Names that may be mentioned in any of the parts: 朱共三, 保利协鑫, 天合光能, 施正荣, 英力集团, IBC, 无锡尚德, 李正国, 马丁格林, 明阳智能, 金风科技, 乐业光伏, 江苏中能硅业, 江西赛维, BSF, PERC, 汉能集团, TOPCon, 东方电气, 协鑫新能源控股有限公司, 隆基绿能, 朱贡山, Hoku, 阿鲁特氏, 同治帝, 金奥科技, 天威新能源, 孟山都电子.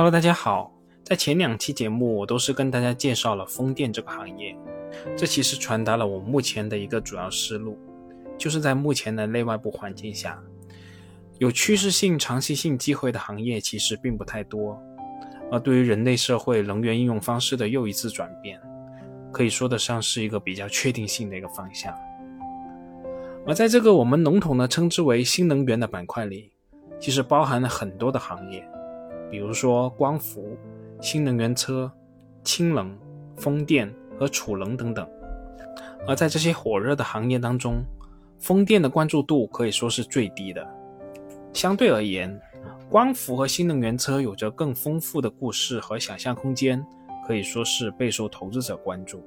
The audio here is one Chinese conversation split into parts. Hello， 大家好。在前两期节目我都是跟大家介绍了风电这个行业，这其实传达了我目前的一个主要思路，就是在目前的内外部环境下，有趋势性长期性机会的行业其实并不太多，而对于人类社会能源应用方式的又一次转变，可以说得上是一个比较确定性的一个方向。而在这个我们笼统的称之为新能源的板块里，其实包含了很多的行业，比如说光伏、新能源车、氢能、风电和储能等等。而在这些火热的行业当中，风电的关注度可以说是最低的。相对而言，光伏和新能源车有着更丰富的故事和想象空间，可以说是备受投资者关注。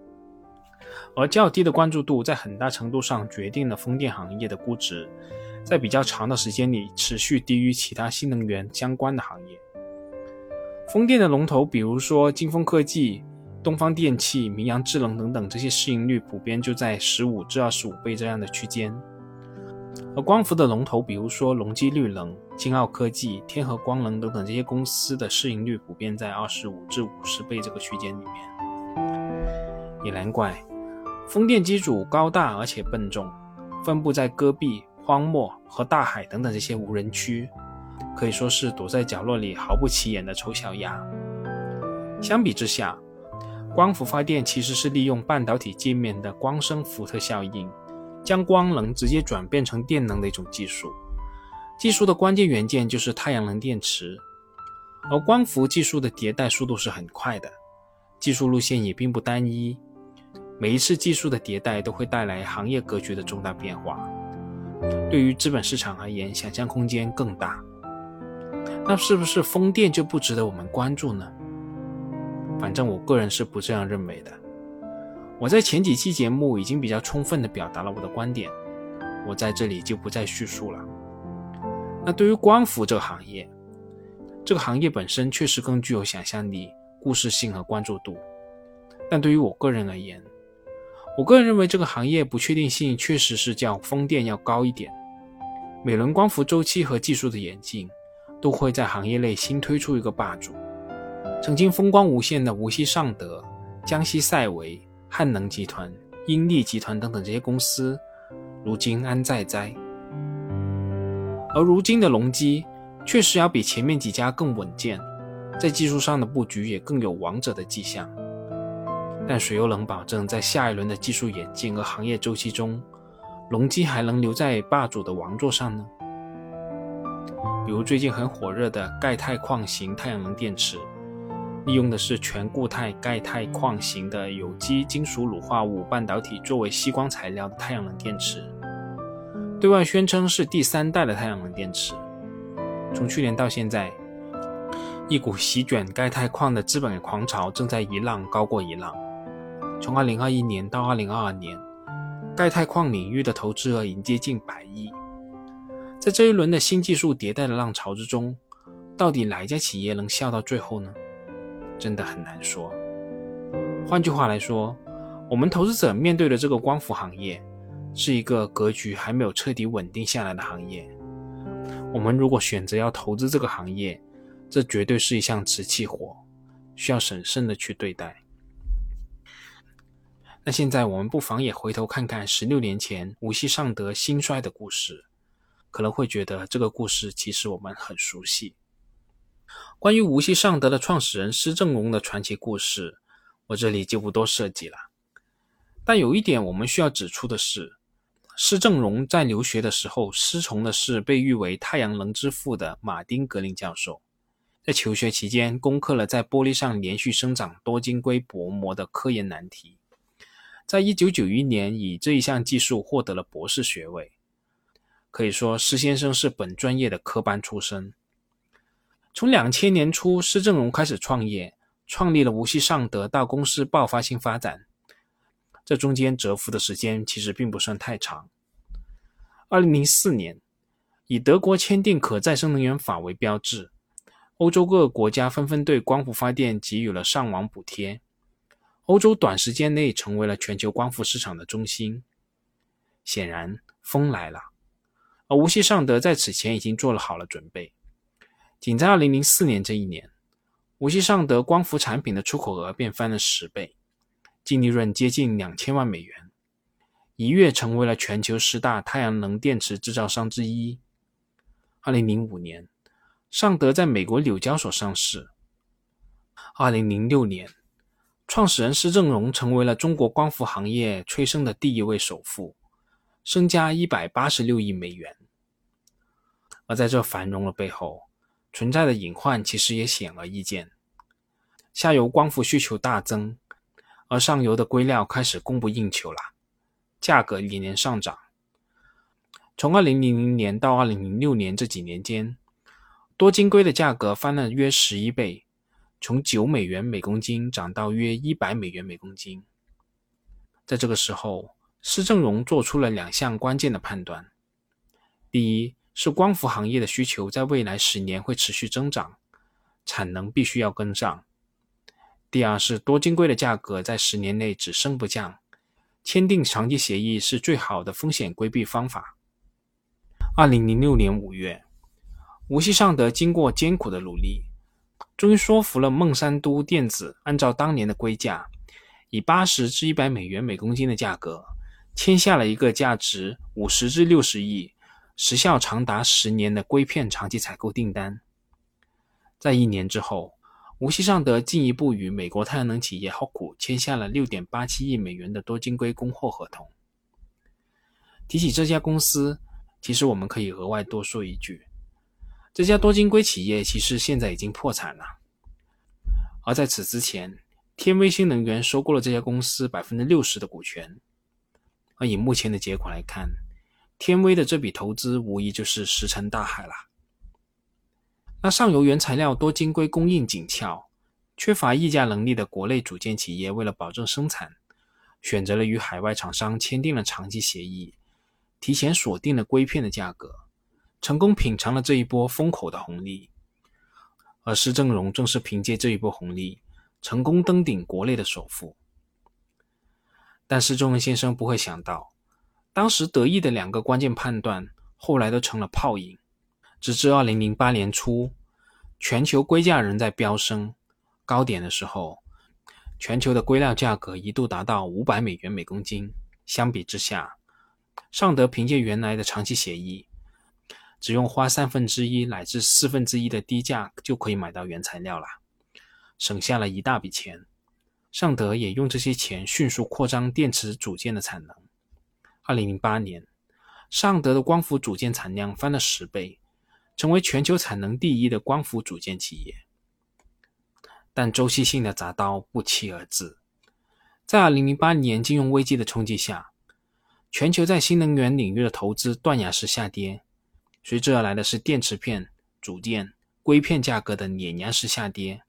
而较低的关注度在很大程度上决定了风电行业的估值在比较长的时间里持续低于其他新能源相关的行业。风电的龙头比如说金风科技、东方电气、明阳智能等等，这些市盈率普遍就在 15-25 倍这样的区间。而光伏的龙头比如说隆基绿能、金奥科技、天合光能等等，这些公司的市盈率普遍在 25-50 倍这个区间里面。也难怪风电机组高大而且笨重，分布在戈壁、荒漠和大海等等这些无人区，可以说是躲在角落里毫不起眼的丑小鸭。相比之下，光伏发电其实是利用半导体界面的光生伏特效应，将光能直接转变成电能的一种技术。技术的关键元件就是太阳能电池，而光伏技术的迭代速度是很快的，技术路线也并不单一，每一次技术的迭代都会带来行业格局的重大变化，对于资本市场而言，想象空间更大。那是不是风电就不值得我们关注呢？反正我个人是不这样认为的。我在前几期节目已经比较充分地表达了我的观点，我在这里就不再叙述了。那对于光伏这个行业，这个行业本身确实更具有想象力、故事性和关注度，但对于我个人而言，我个人认为这个行业不确定性确实是较风电要高一点。每轮光伏周期和技术的演进都会在行业内新推出一个霸主，曾经风光无限的无锡尚德、江西赛维、汉能集团、英力集团等等这些公司如今安在哉。而如今的隆基确实要比前面几家更稳健，在技术上的布局也更有王者的迹象，但谁又能保证在下一轮的技术演进和行业周期中，隆基还能留在霸主的王座上呢？比如最近很火热的钙钛矿型太阳能电池，利用的是全固态钙钛矿型的有机金属乳化物半导体作为吸光材料的太阳能电池，对外宣称是第三代的太阳能电池。从去年到现在，一股席卷钙钛矿的资本狂潮正在一浪高过一浪。从2021年到2022年，钙钛矿领域的投资额已接近100亿。在这一轮的新技术迭代的浪潮之中，到底哪一家企业能笑到最后呢？真的很难说。换句话来说，我们投资者面对的这个光伏行业是一个格局还没有彻底稳定下来的行业，我们如果选择要投资这个行业，这绝对是一项瓷器活，需要审慎的去对待。那现在我们不妨也回头看看16年前无锡尚德兴衰的故事，可能会觉得这个故事其实我们很熟悉。关于无锡尚德的创始人施正荣的传奇故事，我这里就不多涉及了。但有一点我们需要指出的是，施正荣在留学的时候师从的是被誉为太阳能之父的马丁格林教授，在求学期间攻克了在玻璃上连续生长多晶硅薄膜的科研难题，在1991年以这一项技术获得了博士学位。可以说施先生是本专业的科班出身。从2000年初施正荣开始创业，创立了无锡尚德到公司爆发性发展，这中间蛰伏的时间其实并不算太长。2004年以德国签订可再生能源法为标志，欧洲各个国家纷纷对光伏发电给予了上网补贴，欧洲短时间内成为了全球光伏市场的中心。显然风来了，而无锡尚德在此前已经做了好了准备。仅在2004年这一年，无锡尚德光伏产品的出口额便翻了10倍，净利润接近2000万美元，一跃成为了全球10大太阳能电池制造商之一。2005年，尚德在美国纽交所上市。2006年，创始人施正荣成为了中国光伏行业催生的第一位首富，身家186亿美元。而在这繁荣的背后，存在的隐患其实也显而易见。下游光伏需求大增，而上游的硅料开始供不应求了，价格连年上涨。从2000年到2006年这几年间，多晶硅的价格翻了约11倍，从9美元每公斤涨到约100美元每公斤。在这个时候，施正荣做出了2项关键的判断。第一，是光伏行业的需求在未来10年会持续增长，产能必须要跟上。第二，是多晶硅的价格在10年内只升不降，签订长期协议是最好的风险规避方法。2006年5月，无锡尚德经过艰苦的努力，终于说服了孟山都电子按照当年的规价，以80至100美元每公斤的价格签下了一个价值50至60亿，时效长达10年的硅片长期采购订单。在1年之后，无锡尚德进一步与美国太阳能企业 Hoku 签下了 6.87 亿美元的多晶硅供货合同。提起这家公司，其实我们可以额外多说一句，这家多晶硅企业其实现在已经破产了。而在此之前，天威新能源收购了这家公司 60% 的股权。而以目前的结果来看，天威的这笔投资无疑就是石沉大海了。那上游原材料多晶硅供应紧俏，缺乏议价能力的国内组件企业为了保证生产，选择了与海外厂商签订了长期协议，提前锁定了硅片的价格，成功品尝了这一波风口的红利。而施正荣正是凭借这一波红利，成功登顶国内的首富。但施正荣先生不会想到，当时得意的2个关键判断后来都成了泡影。直至2008年初，全球硅价仍在飙升，高点的时候全球的硅料价格一度达到500美元每公斤。相比之下，尚德凭借原来的长期协议，只用花1/3乃至1/4的低价就可以买到原材料了，省下了一大笔钱。尚德也用这些钱迅速扩张电池组件的产能。2008年，尚德的光伏组件产量翻了10倍，成为全球产能第1的光伏组件企业。但周期性的铡刀不期而至。在2008年金融危机的冲击下，全球在新能源领域的投资断崖式下跌，随之而来的是电池片、组件、硅片价格的碾压式下跌。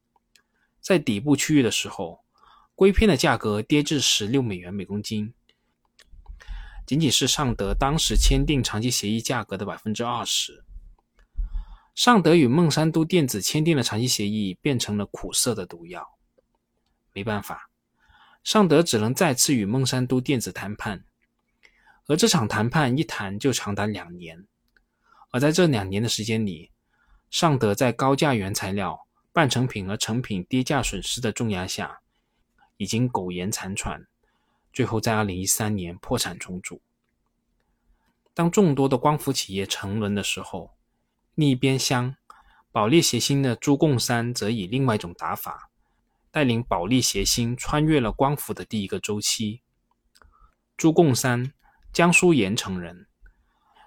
在底部区域的时候，硅片的价格跌至16美元每公斤，仅仅是尚德当时签订长期协议价格的 20%。 尚德与孟山都电子签订的长期协议变成了苦涩的毒药。没办法，尚德只能再次与孟山都电子谈判，而这场谈判一谈就长达2年。而在这2年的时间里，尚德在高价原材料、半成品和成品低价损失的重压下已经苟延残喘，最后在2013年破产重组。当众多的光伏企业沉沦的时候，另一边厢保利协鑫的朱贡山则以另外一种打法，带领保利协鑫穿越了光伏的第1个周期。朱贡山，江苏盐城人，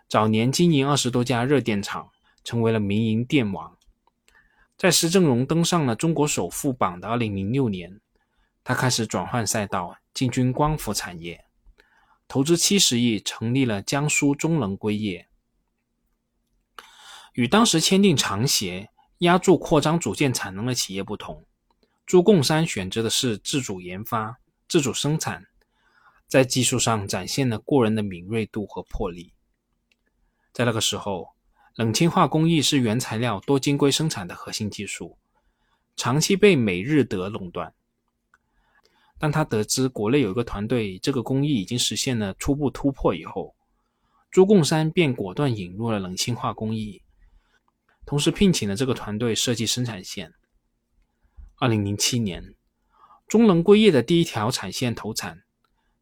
早年经营20多家热电厂，成为了民营电王。在施正荣登上了中国首富榜的2006年，他开始转换赛道，进军光伏产业，投资70亿成立了江苏中能硅业。与当时签订长协压住扩张组件产能的企业不同，朱贡山选择的是自主研发、自主生产，在技术上展现了过人的敏锐度和魄力。在那个时候，冷氢化工艺是原材料多晶硅生产的核心技术，长期被美日德垄断。当他得知国内有一个团队这个工艺已经实现了初步突破以后，朱贡山便果断引入了冷氢化工艺，同时聘请了这个团队设计生产线。2007年中能硅业的第一条产线投产，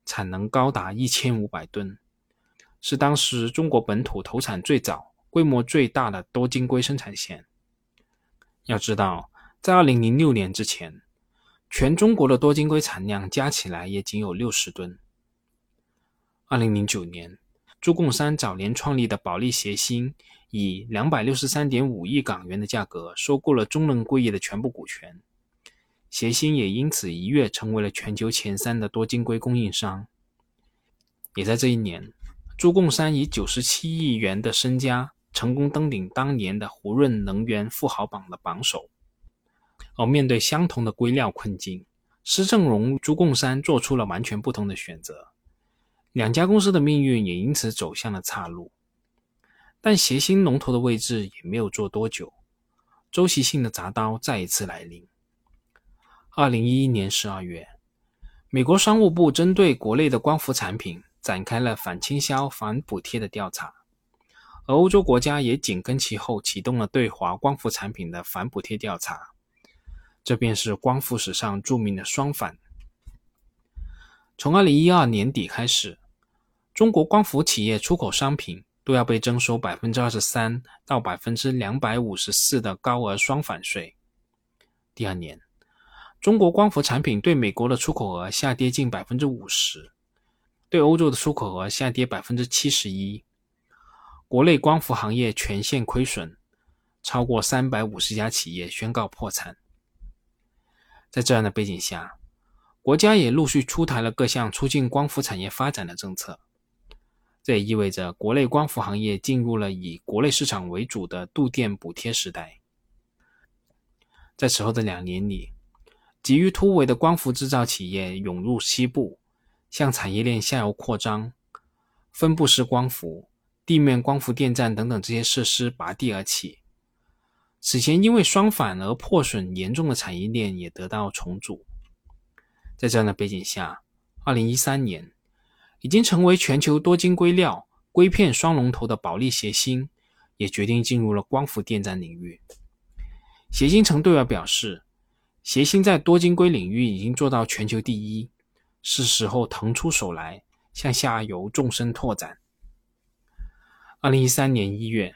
产能高达1500吨，是当时中国本土投产最早、规模最大的多晶硅生产线。要知道，在2006年之前，全中国的多晶硅产量加起来也仅有60吨。2009年，朱共三早年创立的保利协鑫以 263.5 亿港元的价格收购了中能硅业的全部股权，协鑫也因此一跃成为了全球前3的多晶硅供应商。也在这一年，朱共三以97亿元的身家成功登顶当年的胡润能源富豪榜的榜首。而面对相同的硅料困境，施正荣、朱共三做出了完全不同的选择，两家公司的命运也因此走向了岔路。但协鑫龙头的位置也没有坐多久，周期性的铡刀再一次来临。2011年12月，美国商务部针对国内的光伏产品展开了反倾销、反补贴的调查，而欧洲国家也紧跟其后启动了对华光伏产品的反补贴调查，这便是光伏史上著名的双反。从2012年底开始，中国光伏企业出口商品都要被征收 23% 到 254% 的高额双反税。第二年，中国光伏产品对美国的出口额下跌近 50%， 对欧洲的出口额下跌 71%， 国内光伏行业全线亏损，超过350家企业宣告破产。在这样的背景下，国家也陆续出台了各项促进光伏产业发展的政策，这也意味着国内光伏行业进入了以国内市场为主的度电补贴时代。在此后的两年里，急于突围的光伏制造企业涌入西部，向产业链下游扩张，分布式光伏、地面光伏电站等等这些设施拔地而起。此前因为双反而破损严重的产业链也得到重组。在这样的背景下，2013年已经成为全球多晶硅料、硅片双龙头的保利协鑫，也决定进入了光伏电站领域。协鑫曾对外表示，协鑫在多晶硅领域已经做到全球第一，是时候腾出手来，向下游纵深拓展。2013年1月，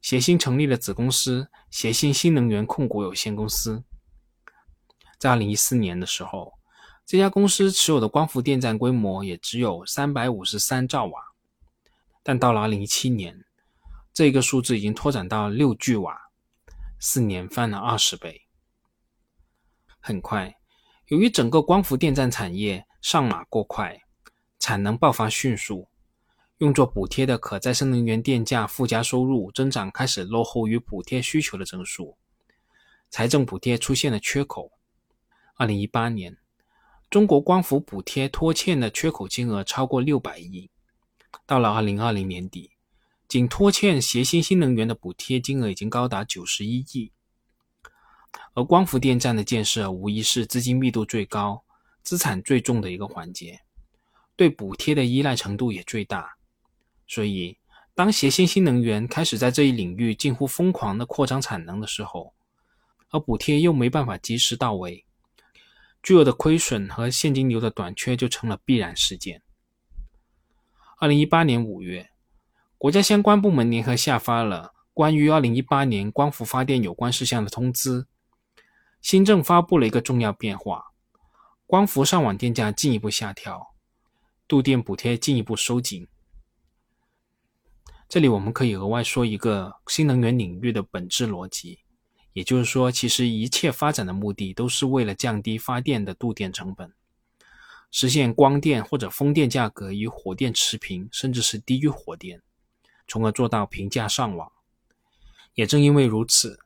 协鑫成立了子公司协鑫新能源控股有限公司。在2014年的时候，这家公司持有的光伏电站规模也只有353兆瓦，但到了2017年，这个数字已经拓展到6巨瓦，4年翻了20倍。很快，由于整个光伏电站产业上马过快，产能爆发迅速，用作补贴的可再生能源电价附加收入增长开始落后于补贴需求的增速，财政补贴出现了缺口。2018年，中国光伏补贴拖欠的缺口金额超过600亿，到了2020年底，仅拖欠协鑫新能源的补贴金额已经高达91亿。而光伏电站的建设无疑是资金密度最高、资产最重的一个环节，对补贴的依赖程度也最大。所以，当协鑫新能源开始在这一领域近乎疯狂的扩张产能的时候，而补贴又没办法及时到位，巨额的亏损和现金流的短缺就成了必然事件。2018年5月，国家相关部门联合下发了关于2018年光伏发电有关事项的通知，新政发布了一个重要变化，光伏上网电价进一步下调，度电补贴进一步收紧。这里我们可以额外说一个新能源领域的本质逻辑，也就是说，其实一切发展的目的都是为了降低发电的度电成本，实现光电或者风电价格与火电持平，甚至是低于火电，从而做到平价上网。也正因为如此，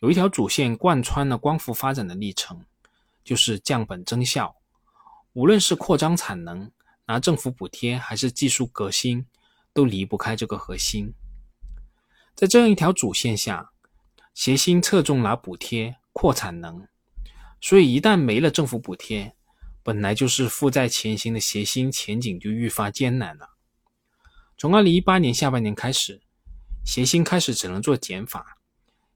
有一条主线贯穿了光伏发展的历程，就是降本增效。无论是扩张产能、拿政府补贴，还是技术革新，都离不开这个核心。在这样一条主线下，协鑫侧重拿补贴扩产能，所以一旦没了政府补贴，本来就是负债前行的协鑫前景就愈发艰难了。从2018年下半年开始，协鑫开始只能做减法，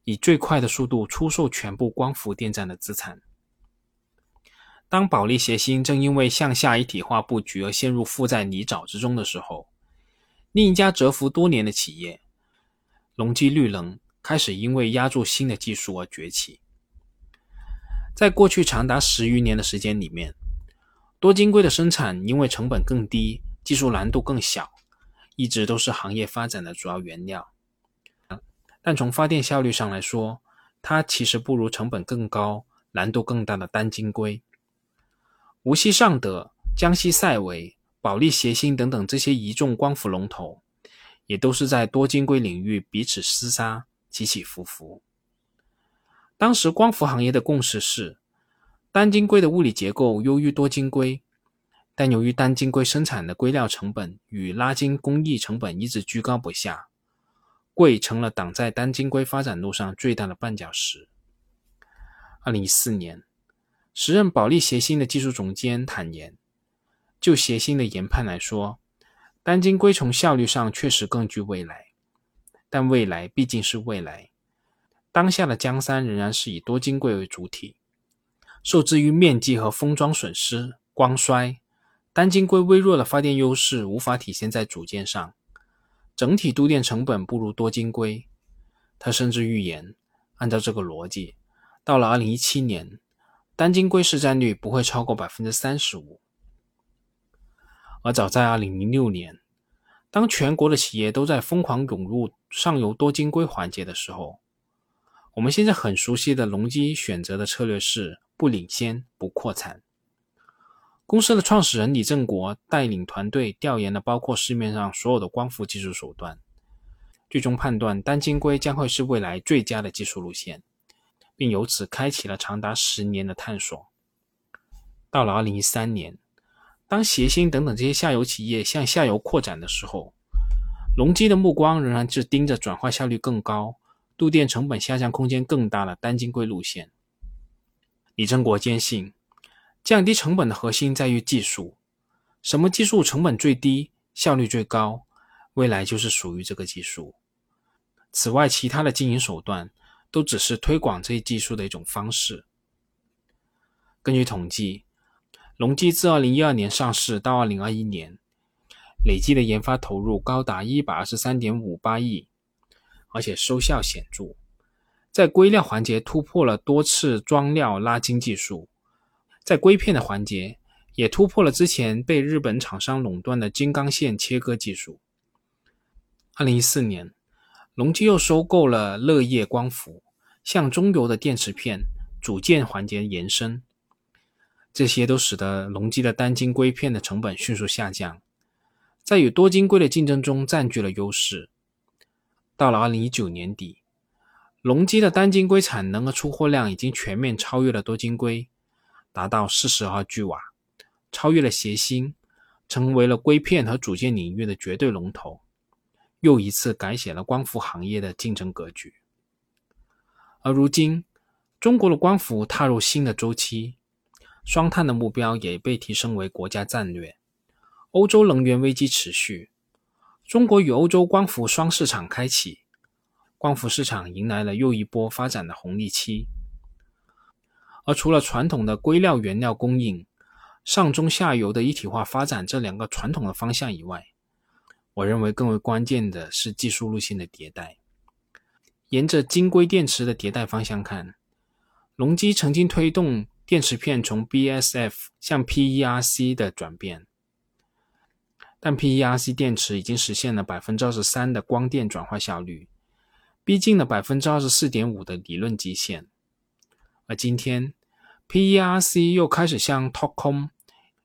以最快的速度出售全部光伏电站的资产。当保利协鑫正因为向下一体化布局而陷入负债泥沼之中的时候，另一家蛰伏多年的企业隆基绿能开始因为押注新的技术而崛起。在过去长达10余年的时间里面，多晶硅的生产因为成本更低，技术难度更小，一直都是行业发展的主要原料。但从发电效率上来说，它其实不如成本更高、难度更大的单晶硅。无锡尚德、江西赛维、保利协鑫等等这些一众光伏龙头，也都是在多晶硅领域彼此厮杀，起起伏伏。当时光伏行业的共识是，单晶硅的物理结构优于多晶硅，但由于单晶硅生产的硅料成本与拉晶工艺成本一直居高不下，硅成了挡在单晶硅发展路上最大的绊脚石。2014年，时任保利协鑫的技术总监坦言，就协鑫的研判来说，单晶硅从效率上确实更具未来，但未来毕竟是未来，当下的江山仍然是以多晶硅为主体，受制于面积和封装损失、光衰，单晶硅微弱的发电优势无法体现在组件上，整体度电成本不如多晶硅。他甚至预言，按照这个逻辑，到了2017年，单晶硅市占率不会超过 35%。 而早在2006年，当全国的企业都在疯狂涌入上游多晶硅环节的时候，我们现在很熟悉的隆基选择的策略是不领先不扩产。公司的创始人李正国带领团队调研了包括市面上所有的光伏技术手段，最终判断单晶硅将会是未来最佳的技术路线，并由此开启了长达10年的探索。到了2013年，当协鑫等等这些下游企业向下游扩展的时候，隆基的目光仍然是盯着转化效率更高、度电成本下降空间更大的单晶硅路线。李正国坚信，降低成本的核心在于技术，什么技术成本最低、效率最高，未来就是属于这个技术。此外，其他的经营手段都只是推广这一技术的一种方式。根据统计，隆基自2012年上市到2021年，累计的研发投入高达 123.58 亿，而且收效显著。在硅料环节突破了多次装料拉晶技术，在硅片的环节也突破了之前被日本厂商垄断的金刚线切割技术。2014年，隆基又收购了乐业光伏，向中游的电池片、组件环节延伸，这些都使得隆基的单晶硅片的成本迅速下降，在与多晶硅的竞争中占据了优势。到了2019年底，隆基的单晶硅产能和出货量已经全面超越了多晶硅，达到42 GW，超越了协鑫，成为了硅片和组件领域的绝对龙头，又一次改写了光伏行业的竞争格局。而如今，中国的光伏踏入新的周期，双碳的目标也被提升为国家战略。欧洲能源危机持续，中国与欧洲光伏双市场开启，光伏市场迎来了又一波发展的红利期。而除了传统的硅料原料供应、上中下游的一体化发展这两个传统的方向以外，我认为更为关键的是技术路线的迭代。沿着晶硅电池的迭代方向看，隆基曾经推动电池片从 BSF 向 PERC 的转变，但 PERC 电池已经实现了 23% 的光电转化效率，逼近了 24.5% 的理论极限。而今天 PERC 又开始向 TOPCon、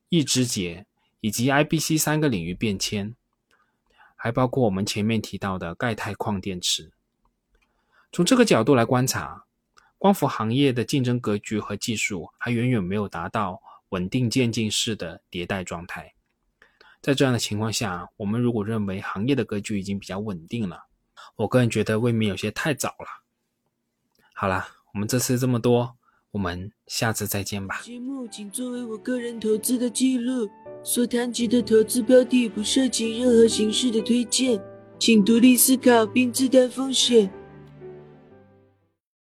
一枝节以及 IBC 3个领域变迁，还包括我们前面提到的钙钛矿电池。从这个角度来观察，光伏行业的竞争格局和技术还远远没有达到稳定渐进式的迭代状态。在这样的情况下，我们如果认为行业的格局已经比较稳定了，我个人觉得未免有些太早了。好啦，我们这次这么多，我们下次再见吧。节目仅作为我个人投资的记录，所谈及的投资标的不涉及任何形式的推荐，请独立思考并自担风险。